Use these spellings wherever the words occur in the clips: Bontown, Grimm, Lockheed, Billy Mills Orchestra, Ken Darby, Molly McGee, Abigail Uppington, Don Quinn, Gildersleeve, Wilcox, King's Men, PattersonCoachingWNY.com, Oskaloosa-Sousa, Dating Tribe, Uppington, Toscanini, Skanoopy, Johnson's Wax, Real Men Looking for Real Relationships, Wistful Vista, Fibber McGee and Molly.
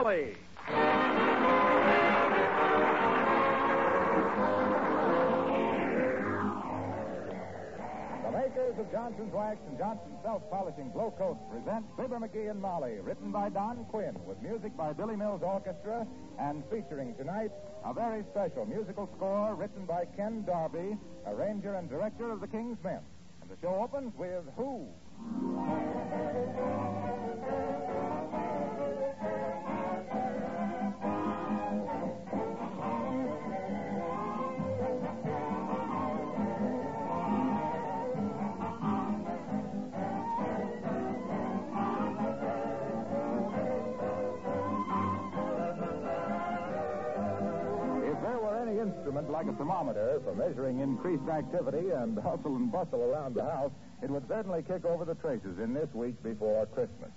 Molly. The makers of Johnson's Wax and Johnson's Self-Polishing Glow Coat present Fibber McGee and Molly, written by Don Quinn, with music by Billy Mills Orchestra, and featuring tonight a very special musical score written by Ken Darby, arranger and director of the King's Men. And the show opens with Who? Instrument like a thermometer for measuring increased activity and hustle and bustle around the house, it would certainly kick over the traces in this week before Christmas.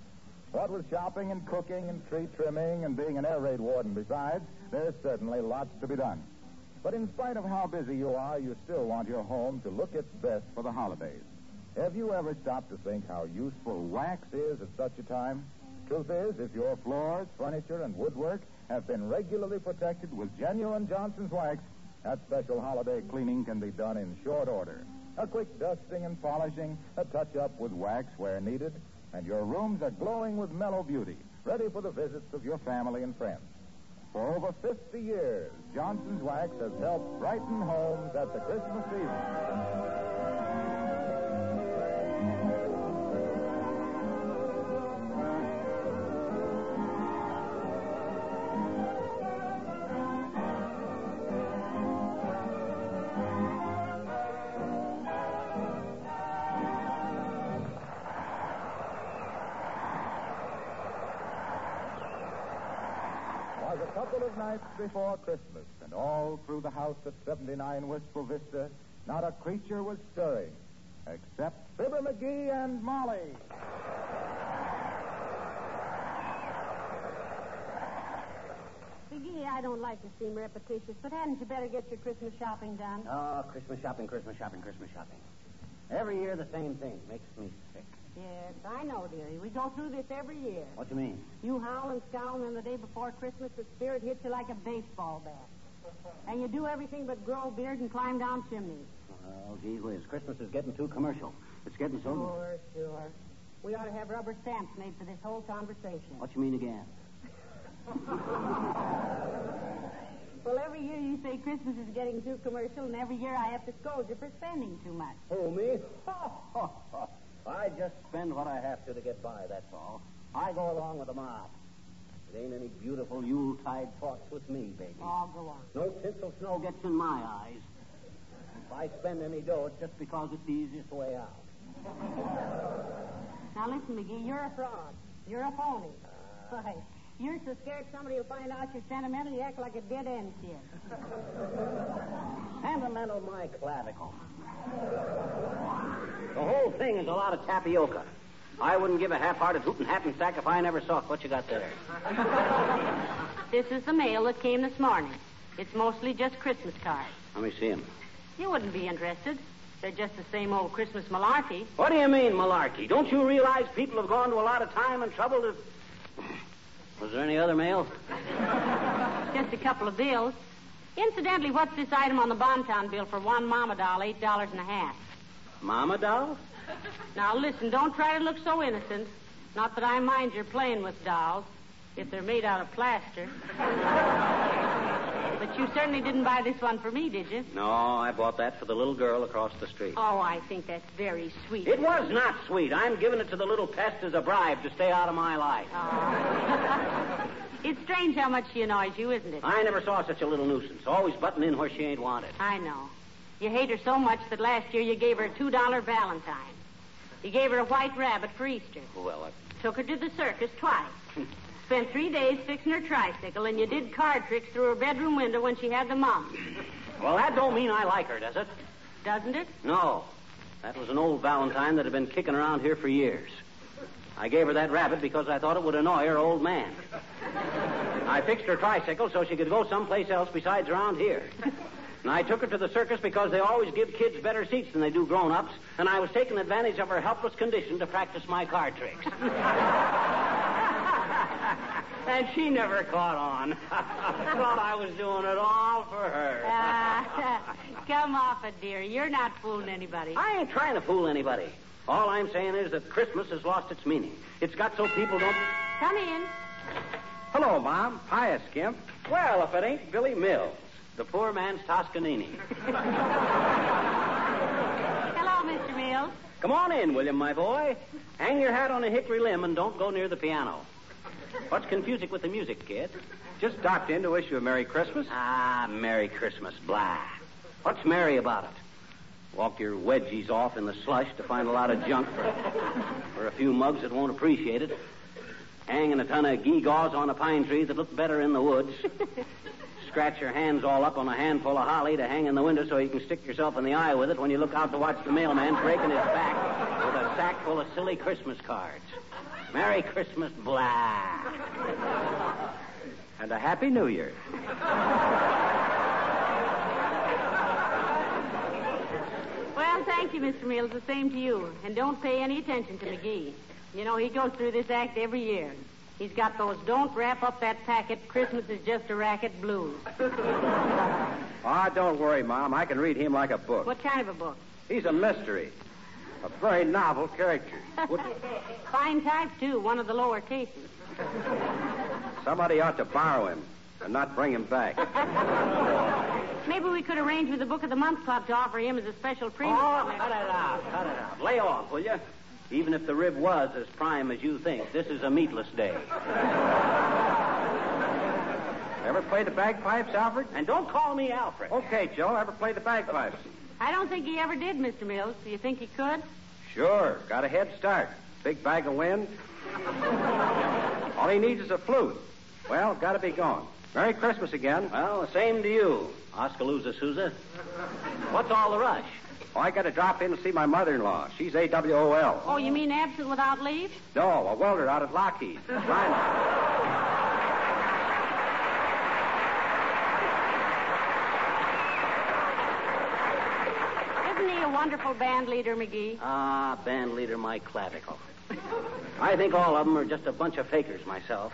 What with shopping and cooking and tree trimming and being an air raid warden besides, there's certainly lots to be done. But in spite of how busy you are, you still want your home to look its best for the holidays. Have you ever stopped to think how useful wax is at such a time? Truth is, if your floors, furniture, and woodwork have been regularly protected with genuine Johnson's Wax, that special holiday cleaning can be done in short order. A quick dusting and polishing, a touch-up with wax where needed, and your rooms are glowing with mellow beauty, ready for the visits of your family and friends. For over 50 years, Johnson's Wax has helped brighten homes at the Christmas season. A couple of nights before Christmas, and all through the house at 79 Wistful Vista, not a creature was stirring, except Fibber McGee and Molly. McGee, I don't like to seem repetitious, but hadn't you better get your Christmas shopping done? Oh, Christmas shopping. Every year the same thing. Makes me sick. Yes, I know, dearie. We go through this every year. What do you mean? You howl and scowl, and then the day before Christmas, the spirit hits you like a baseball bat. And you do everything but grow a beard and climb down chimneys. Well, gee whiz, Christmas is getting too commercial. It's getting so... Sure. We ought to have rubber stamps made for this whole conversation. What do you mean again? Well, every year you say Christmas is getting too commercial, and every year I have to scold you for spending too much. Oh, me? I just spend what I have to get by, that's all. I go along with the mob. It ain't any beautiful Yuletide talks with me, baby. Oh, go on. No tinsel snow gets in my eyes. If I spend any dough, it's just because it's the easiest way out. Now, listen, McGee, you're a fraud. You're a phony. Right. You're so scared somebody will find out you're sentimental, you act like a dead-end kid. Sentimental, my clavicle. The whole thing is a lot of tapioca. I wouldn't give a half-hearted hoot and happenstack if I never saw what you got there. This is the mail that came this morning. It's mostly just Christmas cards. Let me see them. You wouldn't be interested. They're just the same old Christmas malarkey. What do you mean, malarkey? Don't you realize people have gone to a lot of time and trouble to... Was there any other mail? Just a couple of bills. Incidentally, what's this item on the Bontown bill for one mama doll, $8.50? Mama doll? Now, listen, don't try to look so innocent. Not that I mind you're playing with dolls, if they're made out of plaster. But you certainly didn't buy this one for me, did you? No, I bought that for the little girl across the street. Oh, I think that's very sweet. It was not sweet. I'm giving it to the little pest as a bribe to stay out of my life. Oh. It's strange how much she annoys you, isn't it? I never saw such a little nuisance. Always butting in where she ain't wanted. I know. You hate her so much that last year you gave her a $2 valentine. You gave her a white rabbit for Easter. Well, I... Took her to the circus twice. Spent 3 days fixing her tricycle, and you did card tricks through her bedroom window when she had the mumps. Well, that don't mean I like her, does it? Doesn't it? No. That was an old valentine that had been kicking around here for years. I gave her that rabbit because I thought it would annoy her old man. I fixed her tricycle so she could go someplace else besides around here. And I took her to the circus because they always give kids better seats than they do grown-ups, and I was taking advantage of her helpless condition to practice my card tricks. And she never caught on. Thought I was doing it all for her. Come off it, dear. You're not fooling anybody. I ain't trying to fool anybody. All I'm saying is that Christmas has lost its meaning. It's got so people don't... Come in. Hello, Mom. Hiya, Skimp. Well, if it ain't Billy Mills, the poor man's Toscanini. Hello, Mr. Mills. Come on in, William, my boy. Hang your hat on a hickory limb and don't go near the piano. What's confusing with the music, kid? Just docked in to wish you a Merry Christmas. Ah, Merry Christmas, blah. What's merry about it? Walk your wedgies off in the slush to find a lot of junk for a few mugs that won't appreciate it. Hanging a ton of gee-gaws on a pine tree that look better in the woods. Scratch your hands all up on a handful of holly to hang in the window so you can stick yourself in the eye with it when you look out to watch the mailman breaking his back with a sack full of silly Christmas cards. Merry Christmas, blah. And a Happy New Year. Well, thank you, Mr. Mills. The same to you. And don't pay any attention to McGee. You know, he goes through this act every year. He's got those don't wrap up that packet, Christmas is just a racket blues. Ah, don't worry, Mom. I can read him like a book. What kind of a book? He's a mystery. A very novel character. Fine type, too. One of the lower cases. Somebody ought to borrow him and not bring him back. Maybe we could arrange with the Book of the Month Club to offer him as a special premium. Oh, cut it out. Cut it out. Lay off, will you? Even if the rib was as prime as you think, this is a meatless day. Ever play the bagpipes, Alfred? And don't call me Alfred. Okay, Joe. Ever play the bagpipes? I don't think he ever did, Mr. Mills. Do you think he could? Sure. Got a head start. Big bag of wind. All he needs is a flute. Well, gotta be gone. Merry Christmas again. Well, the same to you, Oskaloosa-Sousa. What's all the rush? Oh, I gotta drop in to see my mother-in-law. She's AWOL. Oh, you mean absent without leave? No, a welder out at Lockheed. Finally. A wonderful band leader, McGee. Ah, band leader, my clavicle. I think all of them are just a bunch of fakers myself.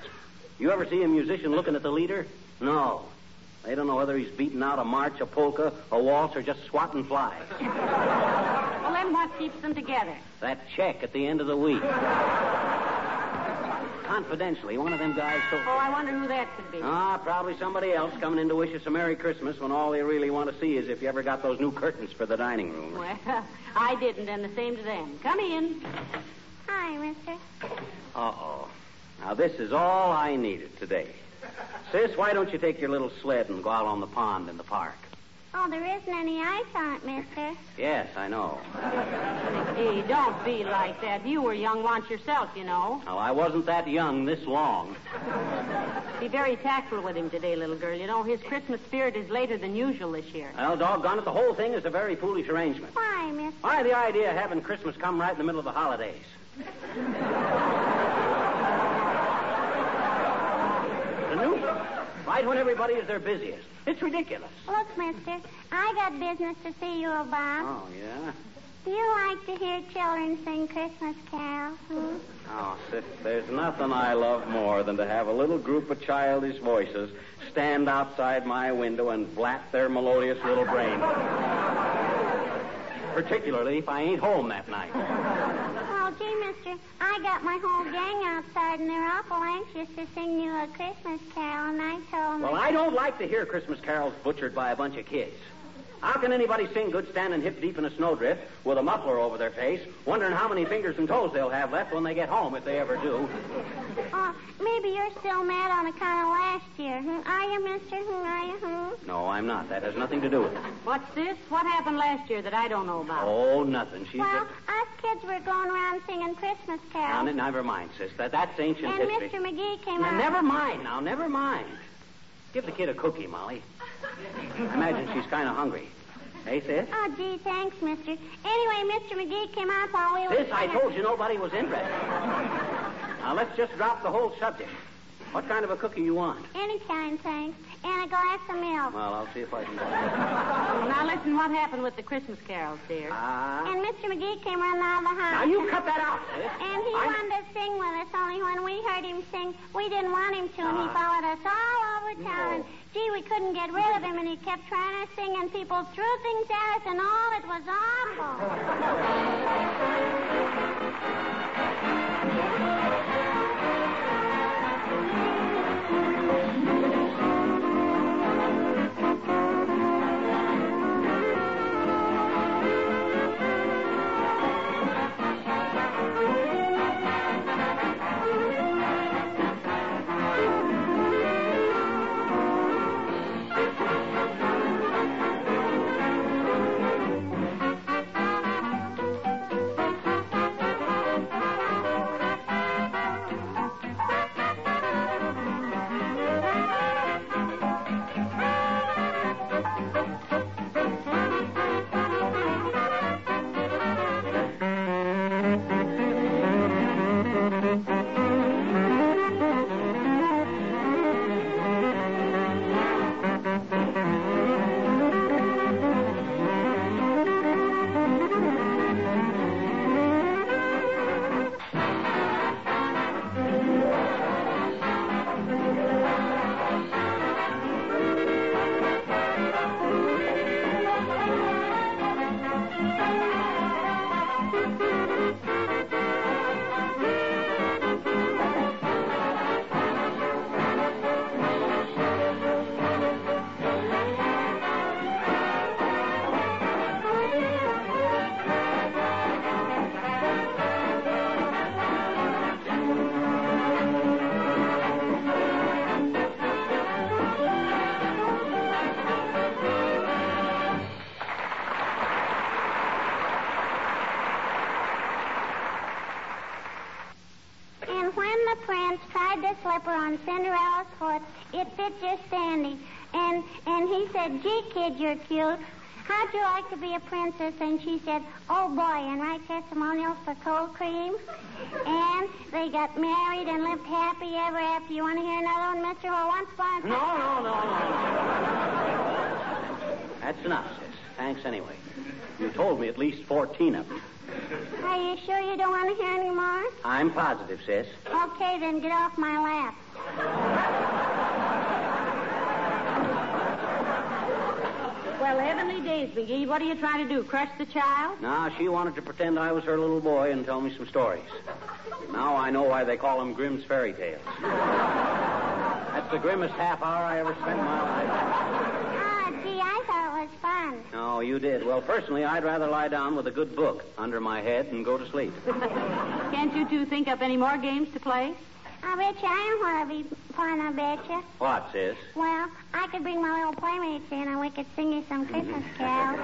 You ever see a musician looking at the leader? No. They don't know whether he's beating out a march, a polka, a waltz, or just swatting flies. Well, then what keeps them together? That check at the end of the week. Confidentially, one of them guys told me. Oh, I wonder who that could be. Ah, probably somebody else coming in to wish us a Merry Christmas when all they really want to see is if you ever got those new curtains for the dining room. Well, I didn't, and the same to them. Come in. Hi, mister. Uh-oh. Now, this is all I needed today. Sis, why don't you take your little sled and go out on the pond in the park? Oh, there isn't any ice on it, mister. Yes, I know. Hey, don't be like that. You were young once yourself, you know. Oh, I wasn't that young this long. Be very tactful with him today, little girl. You know, his Christmas spirit is later than usual this year. Well, doggone it, the whole thing is a very foolish arrangement. Why, mister? Why, the idea of having Christmas come right in the middle of the holidays. Right when everybody is their busiest. It's ridiculous. Look, mister, I got business to see you about. Oh, yeah? Do you like to hear children sing Christmas carols? Hmm? Oh, sis, there's nothing I love more than to have a little group of childish voices stand outside my window and blap their melodious little brains. Particularly if I ain't home that night. Oh, gee, mister, I got my whole gang outside, and they're awful anxious to sing you a Christmas carol, and I told them... Well, I don't like to hear Christmas carols butchered by a bunch of kids. How can anybody sing good standing hip-deep in a snowdrift with a muffler over their face, wondering how many fingers and toes they'll have left when they get home, if they ever do? Oh, maybe you're still mad on account of last year. Are you, mister? Are you? No, I'm not. That has nothing to do with it. What's this? What happened last year that I don't know about? Oh, nothing. Us kids were going around singing Christmas carols. Now, never mind, sis. That's ancient history. And Mr. McGee came out... Never mind. Now, never mind. Give the kid a cookie, Molly. Imagine she's kind of hungry. Hey, sis? Oh, gee, thanks, mister. Anyway, Mr. McGee came out while we were... Sis, I told you nobody was interested. Now, let's just drop the whole subject. What kind of a cookie you want? Any kind, thanks. And a glass of milk. Well, I'll see if I can do it. Well, now listen, what happened with the Christmas carols, dear? And Mr. McGee came running out of the house. Now you cut that out. And he wanted to sing with us, only when we heard him sing, we didn't want him to, and he followed us all over town. No. Gee, we couldn't get rid of him, and he kept trying to sing, and people threw things at us, and all, it was awful. On Cinderella's foot, it fit just dandy. And he said, "Gee, kid, you're cute. How'd you like to be a princess?" And she said, "Oh, boy," and write testimonials for cold cream. And they got married and lived happy ever after. You want to hear another one, Mr. Well, once upon a time... No. That's enough, sis. Thanks anyway. You told me at least 14 of them. Are you sure you don't want to hear any more? I'm positive, sis. Okay, then get off my lap. Well, heavenly days, McGee. What are you trying to do, crush the child? No, she wanted to pretend I was her little boy and tell me some stories. Now I know why they call them Grimm's Fairy Tales. That's the grimmest half hour I ever spent in my life. Fun. Oh, you did. Well, personally, I'd rather lie down with a good book under my head and go to sleep. Can't you two think up any more games to play? I bet you I don't want to be fun, I bet you. What, sis? Well, I could bring my little playmates in and we could sing you some Christmas carols.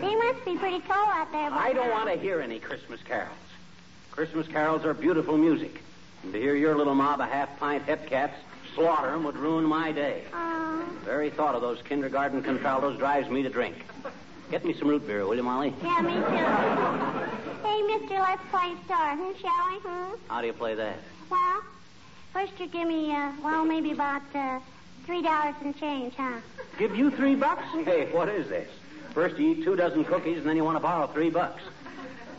They must be pretty cool out there. I don't want to hear any Christmas carols. Christmas carols are beautiful music. And to hear your little mob of half-pint hepcats slaughter them would ruin my day. The very thought of those kindergarten contraltos drives me to drink. Get me some root beer, will you, Molly? Yeah, me too. Hey, mister, let's play star, shall we? How do you play that? Well, first you give me, maybe about $3 and change, huh? Give you $3? Hey, what is this? First you eat 2 dozen cookies, and then you want to borrow $3.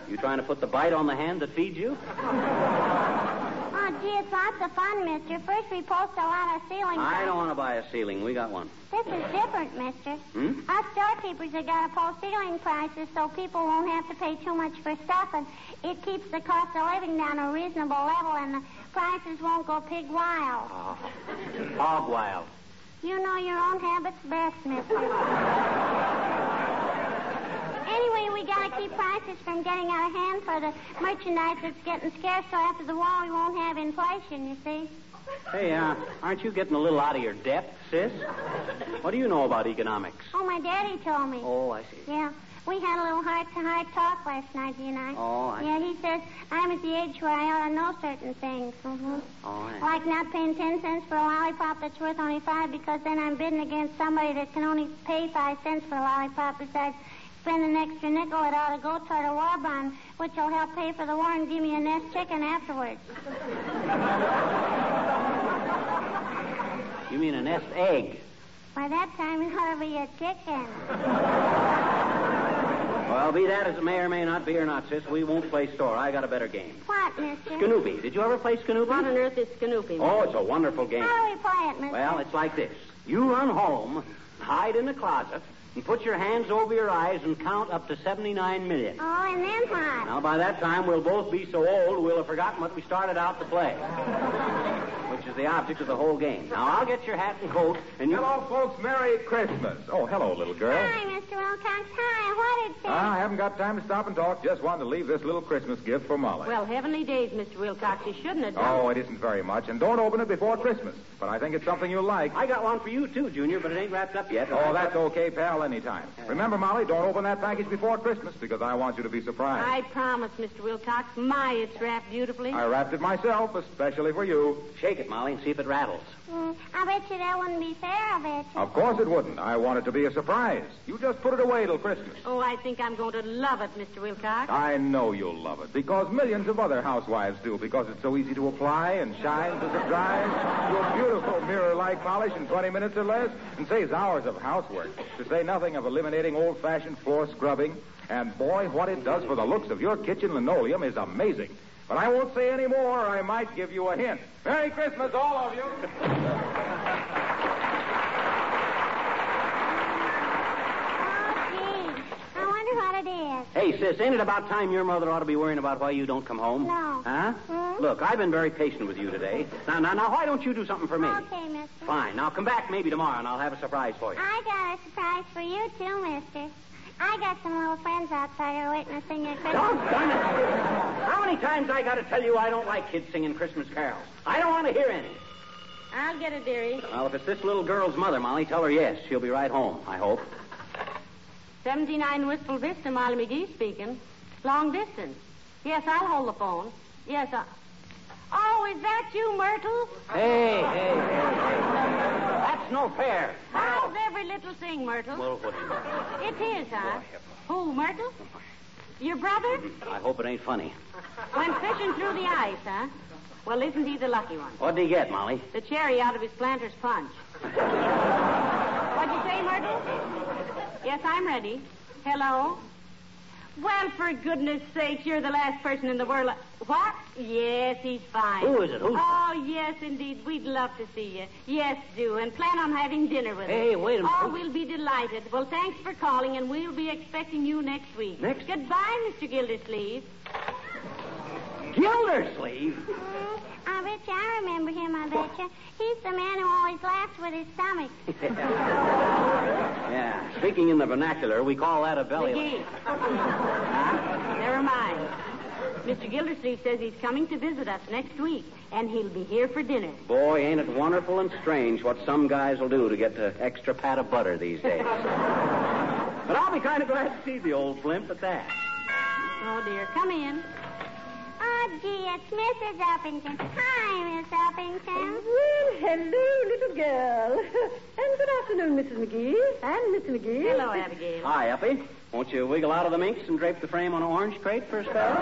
You trying to put the bite on the hand that feeds you? Oh, gee, it's lots of fun, mister. First we post a lot of ceilings. I don't want to buy a ceiling. We got one. This is different, mister. Us storekeepers have got to post ceiling prices so people won't have to pay too much for stuff, and it keeps the cost of living down a reasonable level, and the prices won't go pig wild. Hog wild. You know your own habits best, mister. Anyway, we got to keep prices from getting out of hand for the merchandise that's getting scarce, so after the war we won't have inflation, you see. Hey, aren't you getting a little out of your depth, sis? What do you know about economics? Oh, my daddy told me. Oh, I see. Yeah, we had a little heart-to-heart talk last night, you and I. Oh, I see. Yeah, he says I'm at the age where I ought to know certain things. Oh, I see. Like not paying 10 cents for a lollipop that's worth only 5, because then I'm bidding against somebody that can only pay 5 cents for a lollipop. Besides, spend an extra nickel, it ought to go toward a war bond, which will help pay for the war and give me a nest chicken afterwards. You mean a nest egg. By that time, it's going to be a chicken. Well, be that as it may or may not be or not, sis, we won't play store. I got a better game. What, mister? Skanoopy. Did you ever play Skanoopy? What on earth is Skanoopy? Oh, it's a wonderful game. How do we play it, mister? Well, it's like this. You run home, hide in the closet, and put your hands over your eyes and count up to 79 million. Oh, and then what? Now, by that time, we'll both be so old we'll have forgotten what we started out to play. Which is the object of the whole game. Now, I'll get your hat and coat, and you... Hello, folks. Merry Christmas. Oh, hello, little girl. Hi, Mr. Wilcox. Hi. What did you... I haven't got time to stop and talk. Just wanted to leave this little Christmas gift for Molly. Well, heavenly days, Mr. Wilcox. You shouldn't have done it. Oh, it isn't very much, and don't open it before Christmas. But I think it's something you'll like. I got one for you, too, Junior, but it ain't wrapped up yet. Oh, that's okay, pal, anytime. Remember, Molly, don't open that package before Christmas, because I want you to be surprised. I promise, Mr. Wilcox. My, it's wrapped beautifully. I wrapped it myself, especially for you. Shake it, Molly, and see if it rattles. I bet you that wouldn't be fair, I bet you. Of course it wouldn't. I want it to be a surprise. You just put it away till Christmas. Oh, I think I'm going to love it, Mr. Wilcox. I know you'll love it, because millions of other housewives do, because it's so easy to apply and shines as it dries. Your beautiful mirror-like polish in 20 minutes or less, and saves hours of housework, to say nothing of eliminating old-fashioned floor scrubbing. And, boy, what it does for the looks of your kitchen linoleum is amazing. But I won't say any more, or I might give you a hint. Merry Christmas, all of you. Oh, gee. I wonder what it is. Hey, sis, ain't it about time your mother ought to be worrying about why you don't come home? No. Huh? Hmm? Look, I've been very patient with you today. Now, why don't you do something for me? Okay, mister. Fine. Now, come back maybe tomorrow, and I'll have a surprise for you. I got a surprise for you, too, mister. I got some little friends outside who are witnessing your Christmas. Doggone it. How many times I got to tell you I don't like kids singing Christmas carols? I don't want to hear any. I'll get it, dearie. Well, if it's this little girl's mother, Molly, tell her yes. She'll be right home, I hope. 79 Wistful Vista, Molly McGee speaking. Long distance. Yes, I'll hold the phone. Yes, I... Oh, is that you, Myrtle? Hey. That's no fair. How's every little thing, Myrtle? Well, what? It is, huh? Who, Myrtle? Your brother? I hope it ain't funny. Went fishing through the ice, huh? Well, isn't he the lucky one? What did he get, Molly? The cherry out of his planter's punch. What'd you say, Myrtle? Yes, I'm ready. Hello? Well, for goodness sakes, you're the last person in the world. What? Yes, he's fine. Who is it? Who's... Oh, yes, indeed. We'd love to see you. Yes, do. And plan on having dinner with us. Hey, wait a minute. Oh, we'll be delighted. Well, thanks for calling, and we'll be expecting you next week. Next? Goodbye, Mr. Gildersleeve. Gildersleeve? I bet you I remember him, I bet you. He's the man who always laughs with his stomach. Yeah, speaking in the vernacular, we call that a belly laugh. Huh? Never mind. Mr. Gildersleeve says he's coming to visit us next week, and he'll be here for dinner. Boy, ain't it wonderful and strange what some guys will do to get the extra pat of butter these days. But I'll be kind of glad to see the old flimp at that. Oh, dear, come in. Oh, gee, it's Mrs. Uppington. Hi, Miss Uppington. Well, hello, little girl. And good afternoon, Mrs. McGee and Mr. McGee. Hello, Abigail. Hi, Uppy. Won't you wiggle out of the minx and drape the frame on an orange crate for a spell?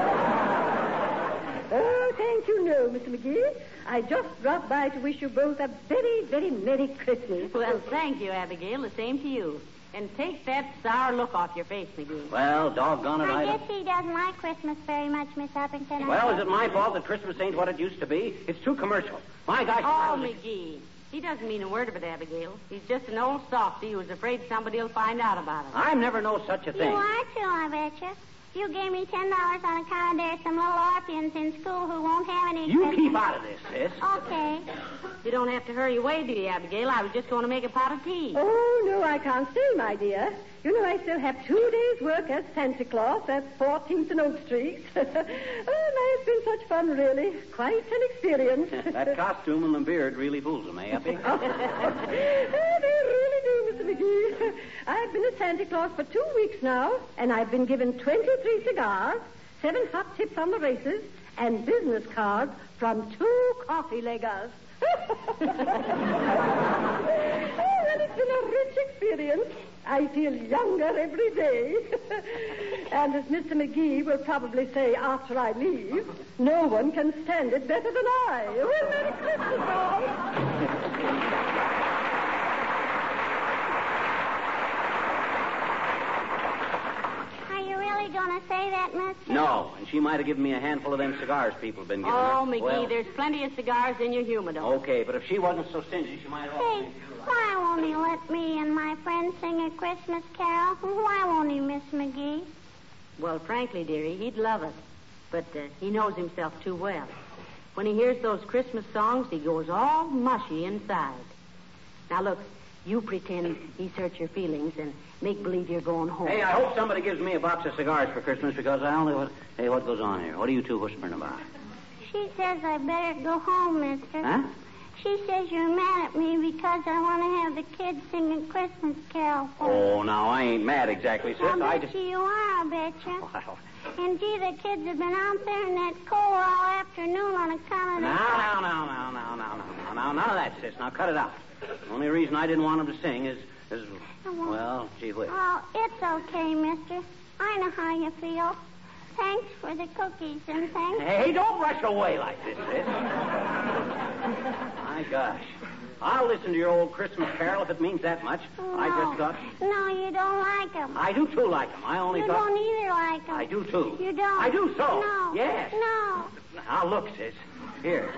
Oh, thank you, no, Mr. McGee. I just dropped by to wish you both a very, very Merry Christmas. Well, thank you, Abigail. The same to you. And take that sour look off your face, McGee. Well, doggone it, I guess he doesn't like Christmas very much, Miss Uppington. Well, is it my fault that Christmas ain't what it used to be? It's too commercial. My gosh... Oh, McGee, he doesn't mean a word of it, Abigail. He's just an old softy who's afraid somebody will find out about it. I'm never no such a thing. You are too, I bet you. You gave me $10 on account there's some little orphans in school who won't have any... You keep out of this, sis. Okay. You don't have to hurry away, do you, Abigail? I was just going to make a pot of tea. Oh, no, I can't stay, my dear. You know I still have 2 days' work as Santa Claus at 14th and Oak Street. Oh, it's been such fun, really. Quite an experience. That costume and the beard really fools them, eh, Uppy? McGee, I've been a Santa Claus for 2 weeks now, and I've been given 23 cigars, 7 hot tips on the races, and business cards from 2 coffee leggers. Oh, and it's been a rich experience. I feel younger every day. And as Mr. McGee will probably say after I leave, no one can stand it better than I. Well, Merry Christmas, all. going to say that much? No, and she might have given me a handful of them cigars people have been giving her. Oh, McGee, well, there's plenty of cigars in your humidor. Okay, but if she wasn't so stingy, she might have... Hey, why won't he let me and my friend sing a Christmas carol? Why won't he, Miss McGee? Well, frankly, dearie, he'd love it. But he knows himself too well. When he hears those Christmas songs, he goes all mushy inside. Now, look, you pretend he's hurt your feelings and make believe you're going home. Hey, I hope somebody gives me a box of cigars for Christmas because I only want... Hey, what goes on here? What are you two whispering about? She says I better go home, mister. Huh? She says you're mad at me because I want to have the kids sing a Christmas carol for me. Oh, now, I ain't mad exactly, sis. I bet you are, I'll bet you. Wow. And, gee, the kids have been out there in that cold all afternoon on account of... Now, none of that, sis. Now, cut it out. The only reason I didn't want them to sing is well, gee whiz. Oh, it's okay, mister. I know how you feel. Thanks for the cookies and thanks... Hey, don't rush away like this, sis. My gosh. I'll listen to your old Christmas carol if it means that much. No. I just thought... No, you don't like them. I do, too, like them. I only you thought... You don't either like them. I do, too. You don't? I do, so. No. Yes. No. Now, look, sis. Here.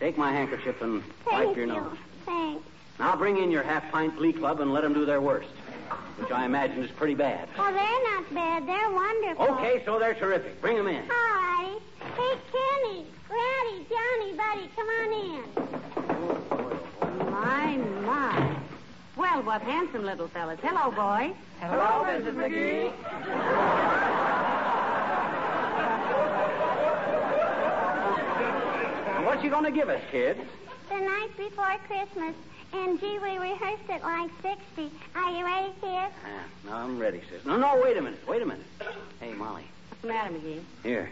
Take my handkerchief and wipe your nose. Thanks. Now bring in your half-pint glee club and let them do their worst, which I imagine is pretty bad. Oh, they're not bad. They're wonderful. Okay, so they're terrific. Bring them in. All righty. Hey, Kenny, Granny, Johnny, Buddy, come on in. Oh, my. Well, what handsome little fellas. Hello, boys. Hello, Mrs. McGee. What's she going to give us, kids? The night before Christmas. And, gee, we rehearsed it like 60. Are you ready, kids? No, I'm ready, sis. No, wait a minute. Hey, Molly. What's the matter, McGee? Here,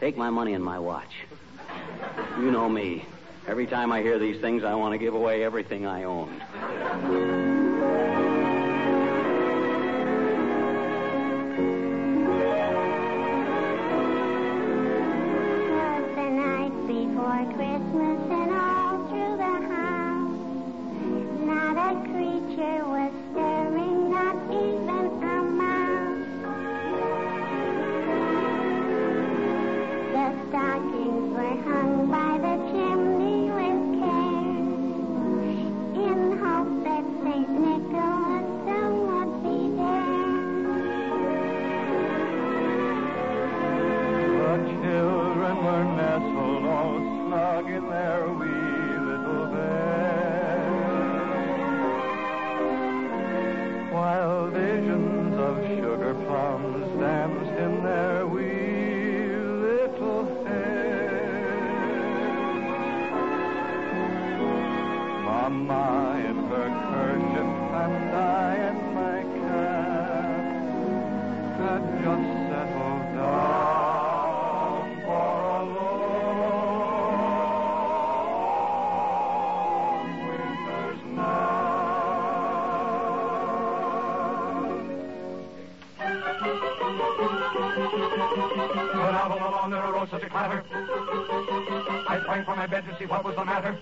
take my money and my watch. You know me. Every time I hear these things, I want to give away everything I own. I sprang from my bed to see what was the matter.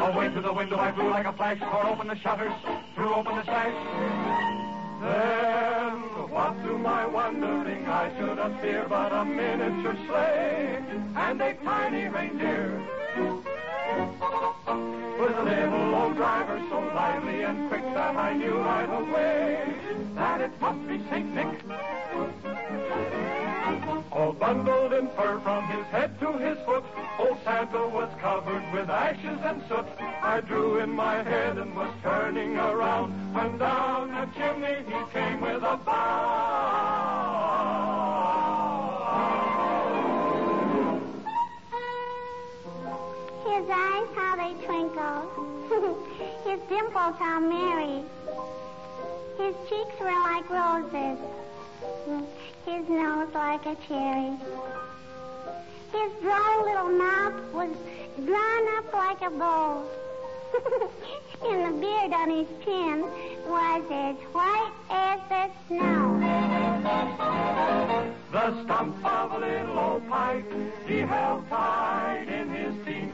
Away to the window I flew like a flash, tore open the shutters, threw open the sash. Then, what to my wondering, I should have feared but a miniature sleigh and a tiny reindeer. With a little old driver so lively and quick that I knew right away that it must be St. Nick. All bundled in fur from his head to his foot, old Santa was covered with ashes and soot. I drew in my head and was turning around when down the chimney he came with a bound. His eyes, how they twinkled. His dimples, how merry. His cheeks were like roses. His nose like a cherry. His droll little mouth was drawn up like a bowl. And the beard on his chin was as white as the snow. The stump of a little old pipe he held tight in his teeth.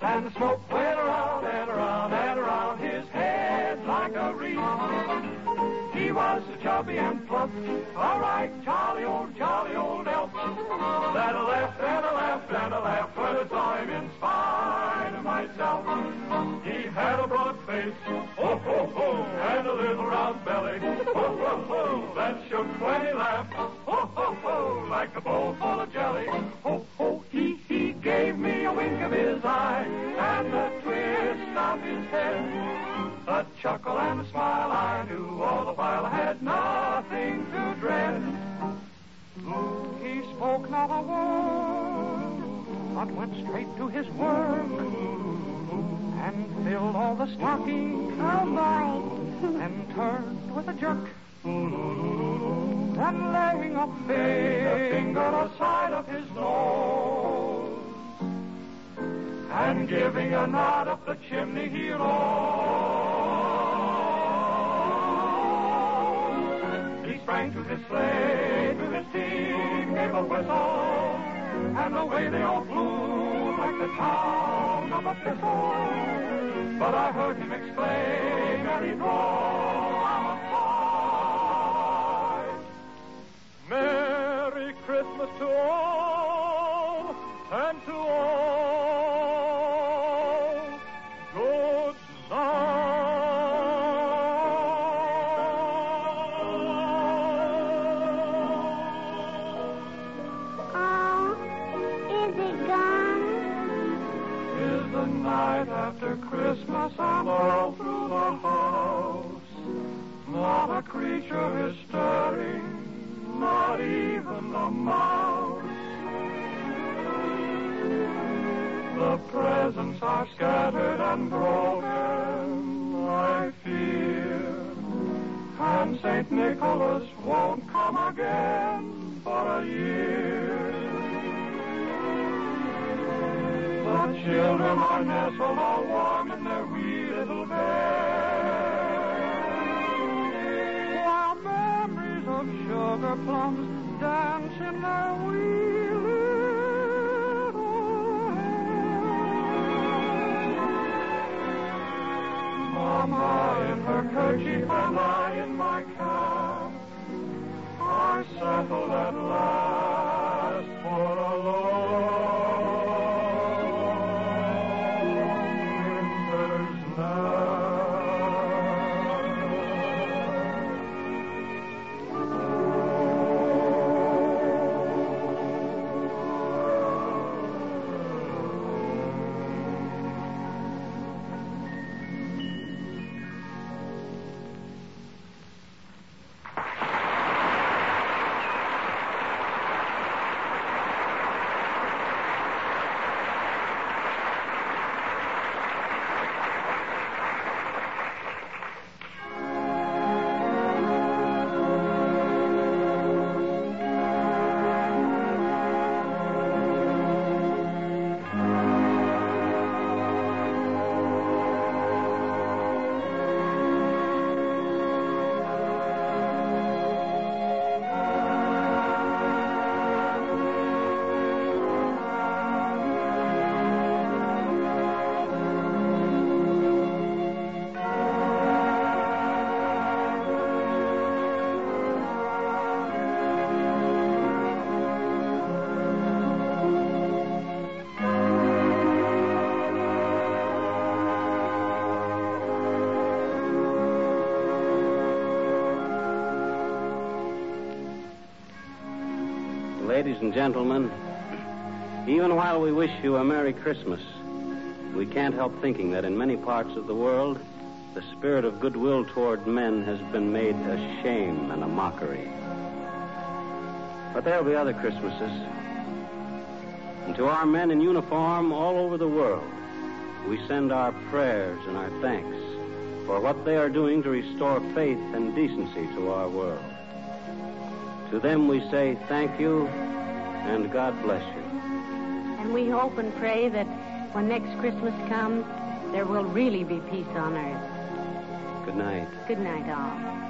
And the smoke went around and around and around his head like a wreath. He He was chubby and plump, all right, jolly old elf. Then I laughed, and I laughed, and I laughed when I saw him in spite of myself. He had a broad face, ho, ho, ho, and a little round belly, ho, ho, ho, that shook when he laughed, ho, ho, ho, like a bowl full of jelly. Ho, ho, he gave me a wink of his eye and a twist of his head. A chuckle and a smile I knew all the while I had nothing to dread. He spoke not a word, but went straight to his work and filled all the stockings. Oh, my. And turned with a jerk. Then laying a finger aside of his nose and giving a nod up the chimney he rose. Sprang to his sleigh, to his team, gave a whistle, and away they all flew like the town of a thistle. But I heard him exclaim, merry draw, I'm a boy. Merry Christmas to all, and to all, good night. Night after Christmas and all through the house, not a creature is stirring, not even a mouse. The presents are scattered and broken, I fear, and St. Nicholas won't come again for a year. The children are nestled all warm in their wee little beds, while memories of sugar plums dance in their wee little heads. Mama in her kerchief and I in my cap are settled at last for a long. Ladies and gentlemen, even while we wish you a Merry Christmas, we can't help thinking that in many parts of the world, the spirit of goodwill toward men has been made a shame and a mockery. But there'll be other Christmases. And to our men in uniform all over the world, we send our prayers and our thanks for what they are doing to restore faith and decency to our world. To them we say thank you and God bless you. And we hope and pray that when next Christmas comes, there will really be peace on earth. Good night. Good night, all.